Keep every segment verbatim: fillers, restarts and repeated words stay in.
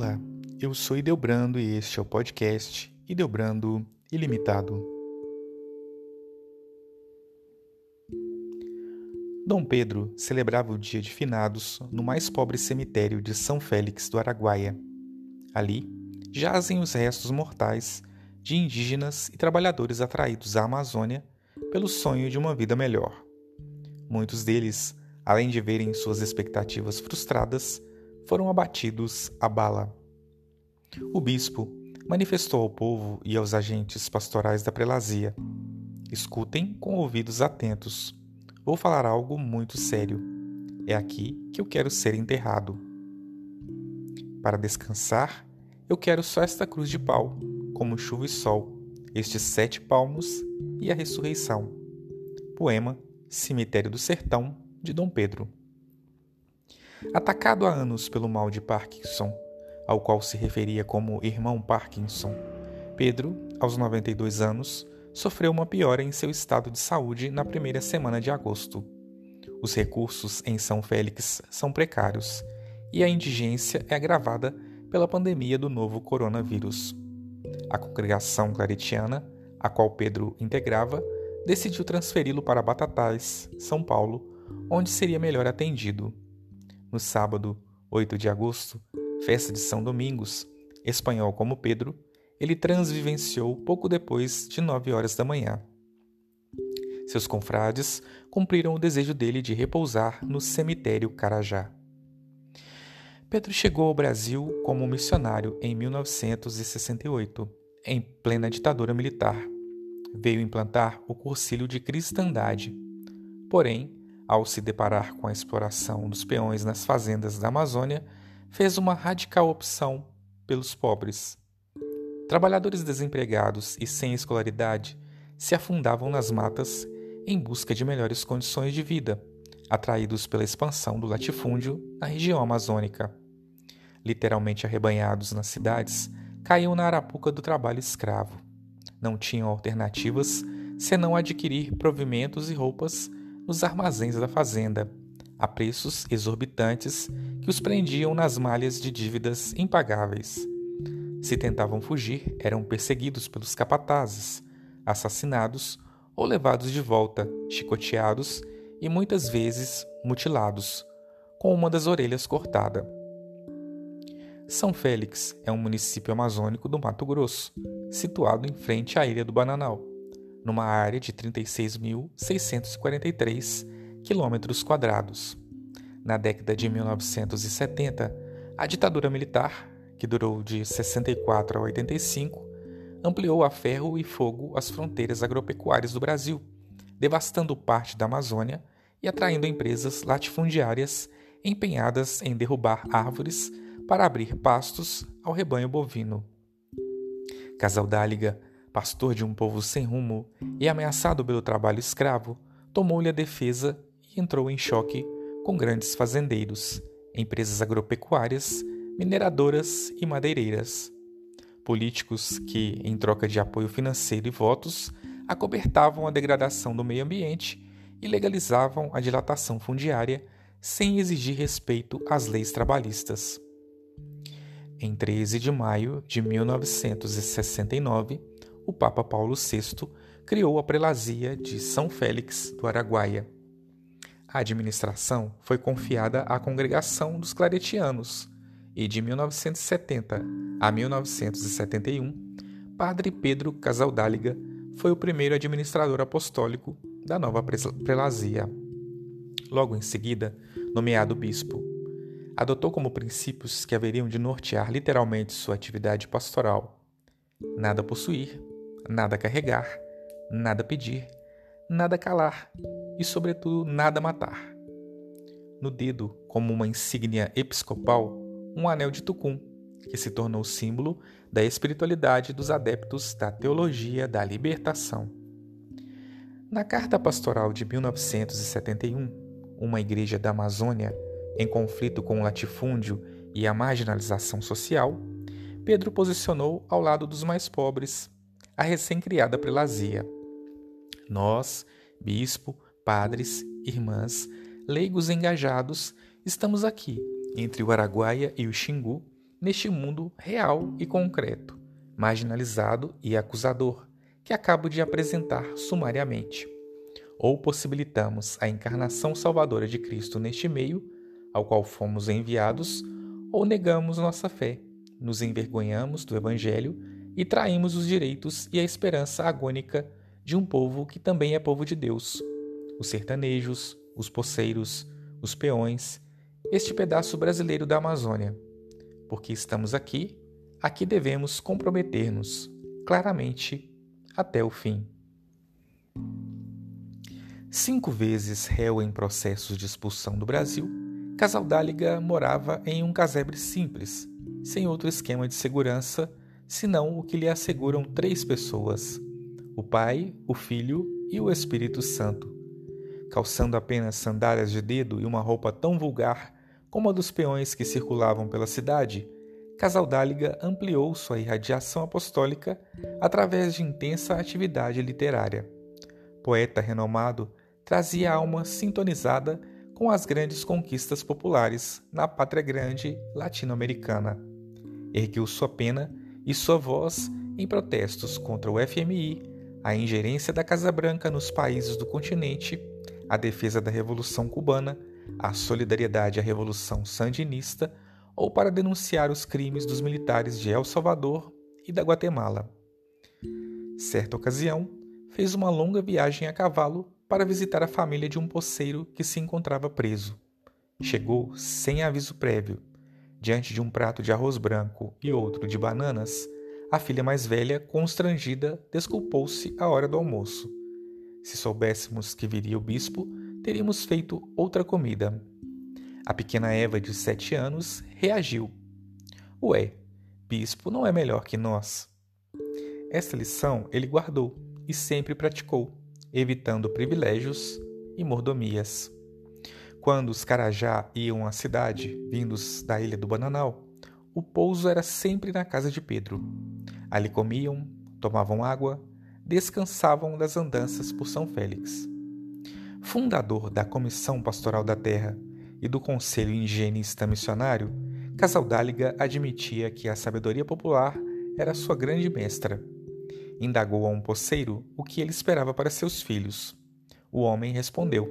Olá, eu sou Hidel Brando e este é o podcast Hidel Brando Ilimitado. Dom Pedro celebrava o dia de finados no mais pobre cemitério de São Félix do Araguaia. Ali jazem os restos mortais de indígenas e trabalhadores atraídos à Amazônia pelo sonho de uma vida melhor. Muitos deles, além de verem suas expectativas frustradas, foram abatidos à bala. O bispo manifestou ao povo e aos agentes pastorais da prelazia: escutem com ouvidos atentos. Vou falar algo muito sério. É aqui que eu quero ser enterrado. Para descansar, eu quero só esta cruz de pau, como chuva e sol, estes sete palmos e a ressurreição. Poema Cemitério do Sertão, de Dom Pedro. Atacado há anos pelo mal de Parkinson, ao qual se referia como irmão Parkinson, Pedro, aos noventa e dois anos, sofreu uma piora em seu estado de saúde na primeira semana de agosto. Os recursos em São Félix são precários e a indigência é agravada pela pandemia do novo coronavírus. A Congregação Claretiana, a qual Pedro integrava, decidiu transferi-lo para Batatais, São Paulo, onde seria melhor atendido. No sábado, oito de agosto, festa de São Domingos, espanhol como Pedro, ele transvivenciou pouco depois de nove horas da manhã. Seus confrades cumpriram o desejo dele de repousar no cemitério Carajá. Pedro chegou ao Brasil como missionário em mil novecentos e sessenta e oito, em plena ditadura militar. Veio implantar o Cursilho de Cristandade. Porém, ao se deparar com a exploração dos peões nas fazendas da Amazônia, fez uma radical opção pelos pobres. Trabalhadores desempregados e sem escolaridade se afundavam nas matas em busca de melhores condições de vida, atraídos pela expansão do latifúndio na região amazônica. Literalmente arrebanhados nas cidades, caíam na arapuca do trabalho escravo. Não tinham alternativas senão adquirir provimentos e roupas nos armazéns da fazenda, a preços exorbitantes que os prendiam nas malhas de dívidas impagáveis. Se tentavam fugir, eram perseguidos pelos capatazes, assassinados ou levados de volta, chicoteados e muitas vezes mutilados, com uma das orelhas cortada. São Félix é um município amazônico do Mato Grosso, situado em frente à Ilha do Bananal, numa área de trinta e seis mil seiscentos e quarenta e três quilômetros quadrados. Na década de mil novecentos e setenta, a ditadura militar, que durou de sessenta e quatro a oitenta e cinco, ampliou a ferro e fogo as fronteiras agropecuárias do Brasil, devastando parte da Amazônia e atraindo empresas latifundiárias empenhadas em derrubar árvores para abrir pastos ao rebanho bovino. Casaldáliga, pastor de um povo sem rumo e ameaçado pelo trabalho escravo, tomou-lhe a defesa e entrou em choque com grandes fazendeiros, empresas agropecuárias, mineradoras e madeireiras. Políticos que, em troca de apoio financeiro e votos, acobertavam a degradação do meio ambiente e legalizavam a dilatação fundiária sem exigir respeito às leis trabalhistas. Em treze de maio de mil novecentos e sessenta e nove, o Papa Paulo sexto criou a prelazia de São Félix do Araguaia. A administração foi confiada à Congregação dos Claretianos e, de mil novecentos e setenta a mil novecentos e setenta e um, Padre Pedro Casaldáliga foi o primeiro administrador apostólico da nova prelazia. Logo em seguida, nomeado bispo, adotou como princípios que haveriam de nortear literalmente sua atividade pastoral: nada possuir, nada carregar, nada pedir, nada calar e, sobretudo, nada matar. No dedo, como uma insígnia episcopal, um anel de Tucum, que se tornou símbolo da espiritualidade dos adeptos da teologia da libertação. Na Carta Pastoral de mil novecentos e setenta e um, uma igreja da Amazônia em conflito com o latifúndio e a marginalização social, Pedro posicionou ao lado dos mais pobres a recém-criada prelazia. Nós, bispo, padres, irmãs, leigos engajados, estamos aqui, entre o Araguaia e o Xingu, neste mundo real e concreto, marginalizado e acusador, que acabo de apresentar sumariamente. Ou possibilitamos a encarnação salvadora de Cristo neste meio, ao qual fomos enviados, ou negamos nossa fé, nos envergonhamos do Evangelho e traímos os direitos e a esperança agônica de um povo que também é povo de Deus. Os sertanejos, os poceiros, os peões, este pedaço brasileiro da Amazônia. Porque estamos aqui, aqui devemos comprometer-nos, claramente, até o fim. Cinco vezes réu em processos de expulsão do Brasil, Casaldáliga morava em um casebre simples, sem outro esquema de segurança, senão o que lhe asseguram três pessoas, o Pai, o Filho e o Espírito Santo. Calçando apenas sandálias de dedo e uma roupa tão vulgar como a dos peões que circulavam pela cidade, Casaldáliga ampliou sua irradiação apostólica através de intensa atividade literária. Poeta renomado, trazia a alma sintonizada com as grandes conquistas populares na pátria grande latino-americana. Ergueu sua pena e sua voz em protestos contra o F M I, a ingerência da Casa Branca nos países do continente, a defesa da Revolução Cubana, a solidariedade à Revolução Sandinista ou para denunciar os crimes dos militares de El Salvador e da Guatemala. Certa ocasião, fez uma longa viagem a cavalo para visitar a família de um poceiro que se encontrava preso. Chegou sem aviso prévio. Diante de um prato de arroz branco e outro de bananas, a filha mais velha, constrangida, desculpou-se à hora do almoço. Se soubéssemos que viria o bispo, teríamos feito outra comida. A pequena Eva, de sete anos, reagiu. Ué, bispo não é melhor que nós. Esta lição ele guardou e sempre praticou, evitando privilégios e mordomias. Quando os Carajá iam à cidade, vindos da Ilha do Bananal, o pouso era sempre na casa de Pedro. Ali comiam, tomavam água, descansavam das andanças por São Félix. Fundador da Comissão Pastoral da Terra e do Conselho Indigenista Missionário, Casaldáliga admitia que a sabedoria popular era sua grande mestra. Indagou a um poceiro o que ele esperava para seus filhos. O homem respondeu: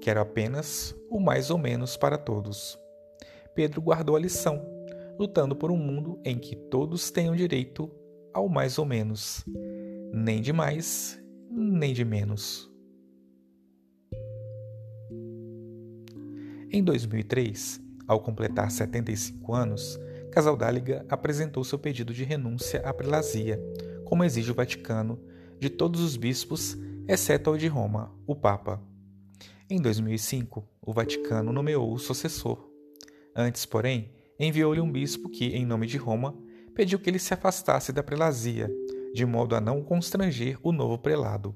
quero apenas o mais ou menos para todos. Pedro guardou a lição, lutando por um mundo em que todos tenham direito ao mais ou menos. Nem de mais, nem de menos. Em dois mil e três, ao completar setenta e cinco anos, Casaldáliga apresentou seu pedido de renúncia à prelazia, como exige o Vaticano, de todos os bispos, exceto ao de Roma, o Papa. Em dois mil e cinco, o Vaticano nomeou o sucessor. Antes, porém, enviou-lhe um bispo que, em nome de Roma, pediu que ele se afastasse da prelazia, de modo a não constranger o novo prelado.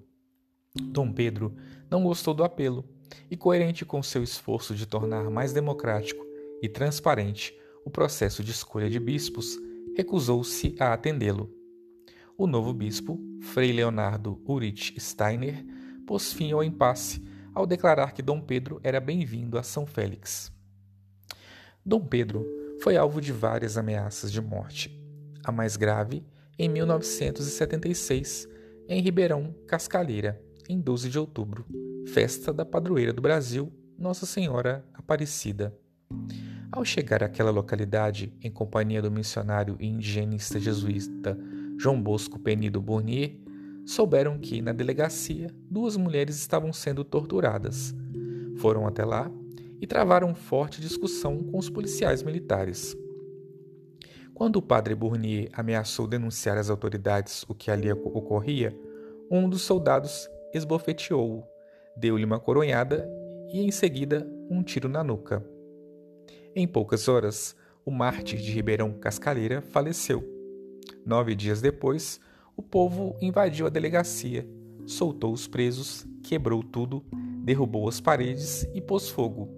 Dom Pedro não gostou do apelo e, coerente com seu esforço de tornar mais democrático e transparente o processo de escolha de bispos, recusou-se a atendê-lo. O novo bispo, Frei Leonardo Ulrich Steiner, pôs fim ao impasse ao declarar que Dom Pedro era bem-vindo a São Félix. Dom Pedro foi alvo de várias ameaças de morte. A mais grave, em mil novecentos e setenta e seis, em Ribeirão Cascalheira, em doze de outubro, festa da padroeira do Brasil, Nossa Senhora Aparecida. Ao chegar àquela localidade, em companhia do missionário e indigenista jesuíta João Bosco Penido Bournier, souberam que, na delegacia, duas mulheres estavam sendo torturadas. Foram até lá e travaram forte discussão com os policiais militares. Quando o padre Bournier ameaçou denunciar às autoridades o que ali ocorria, um dos soldados esbofeteou-o, deu-lhe uma coronhada e, em seguida, um tiro na nuca. Em poucas horas, o mártir de Ribeirão Cascalheira faleceu. Nove dias depois, o povo invadiu a delegacia, soltou os presos, quebrou tudo, derrubou as paredes e pôs fogo.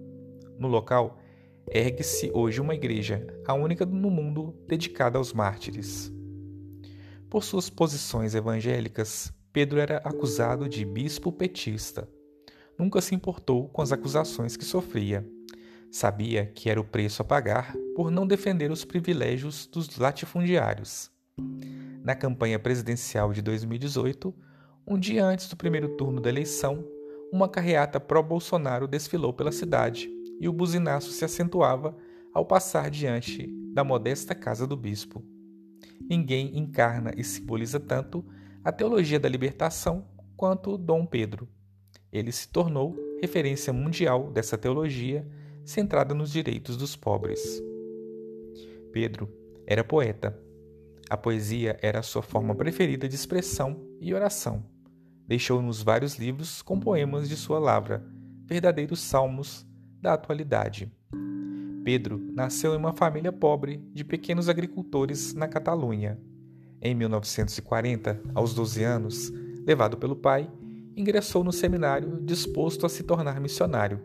No local, ergue-se hoje uma igreja, a única no mundo dedicada aos mártires. Por suas posições evangélicas, Pedro era acusado de bispo petista. Nunca se importou com as acusações que sofria. Sabia que era o preço a pagar por não defender os privilégios dos latifundiários. Na campanha presidencial de dois mil e dezoito, um dia antes do primeiro turno da eleição, uma carreata pró-Bolsonaro desfilou pela cidade e o buzinaço se acentuava ao passar diante da modesta casa do bispo. Ninguém encarna e simboliza tanto a teologia da libertação quanto Dom Pedro. Ele se tornou referência mundial dessa teologia centrada nos direitos dos pobres. Pedro era poeta. A poesia era a sua forma preferida de expressão e oração. Deixou-nos vários livros com poemas de sua lavra, verdadeiros salmos da atualidade. Pedro nasceu em uma família pobre de pequenos agricultores na Catalunha. Em mil novecentos e quarenta, aos doze anos, levado pelo pai, ingressou no seminário disposto a se tornar missionário.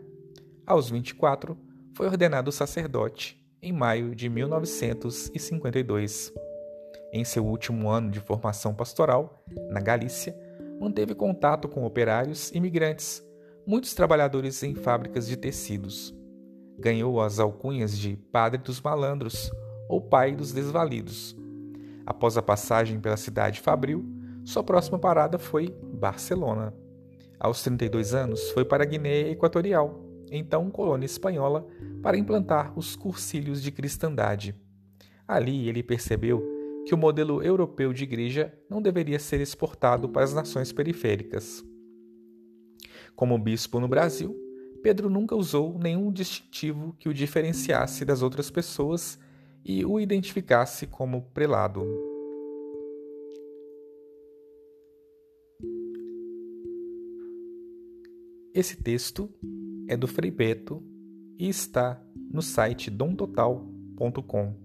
Aos vinte e quatro, foi ordenado sacerdote em maio de mil novecentos e cinquenta e dois. Em seu último ano de formação pastoral, na Galícia, manteve contato com operários imigrantes, muitos trabalhadores em fábricas de tecidos. Ganhou as alcunhas de Padre dos Malandros ou Pai dos Desvalidos. Após a passagem pela cidade fabril, sua próxima parada foi Barcelona. Aos trinta e dois anos, foi para a Guiné Equatorial, então colônia espanhola, para implantar os Cursilhos de Cristandade. Ali ele percebeu que o modelo europeu de igreja não deveria ser exportado para as nações periféricas. Como bispo no Brasil, Pedro nunca usou nenhum distintivo que o diferenciasse das outras pessoas e o identificasse como prelado. Esse texto é do Frei Beto e está no site dom total ponto com.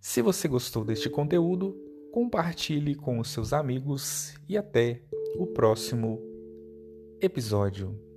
Se você gostou deste conteúdo, compartilhe com os seus amigos e até o próximo episódio.